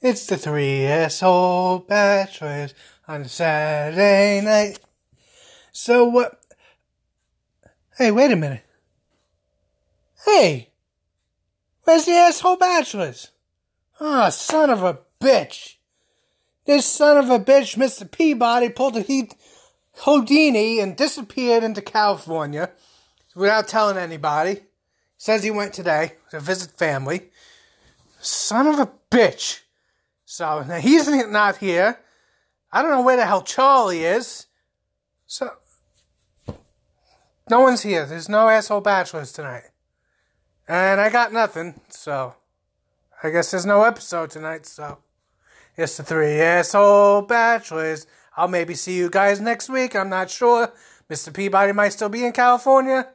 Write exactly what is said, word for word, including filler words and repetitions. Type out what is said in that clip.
It's the three asshole bachelors on a Saturday night. So what? Hey, wait a minute. Hey, where's the asshole bachelors? Ah, son of a bitch. This son of a bitch, Mister Peabody, pulled a he- Houdini and disappeared into California without telling anybody. Says he went today to visit family. Son of a bitch. So, now he's not here. I don't know where the hell Charlie is. So, no one's here. There's no asshole bachelors tonight. And I got nothing, so I guess there's no episode tonight, so it's the three asshole bachelors. I'll maybe see you guys next week. I'm not sure. Mister Peabody might still be in California.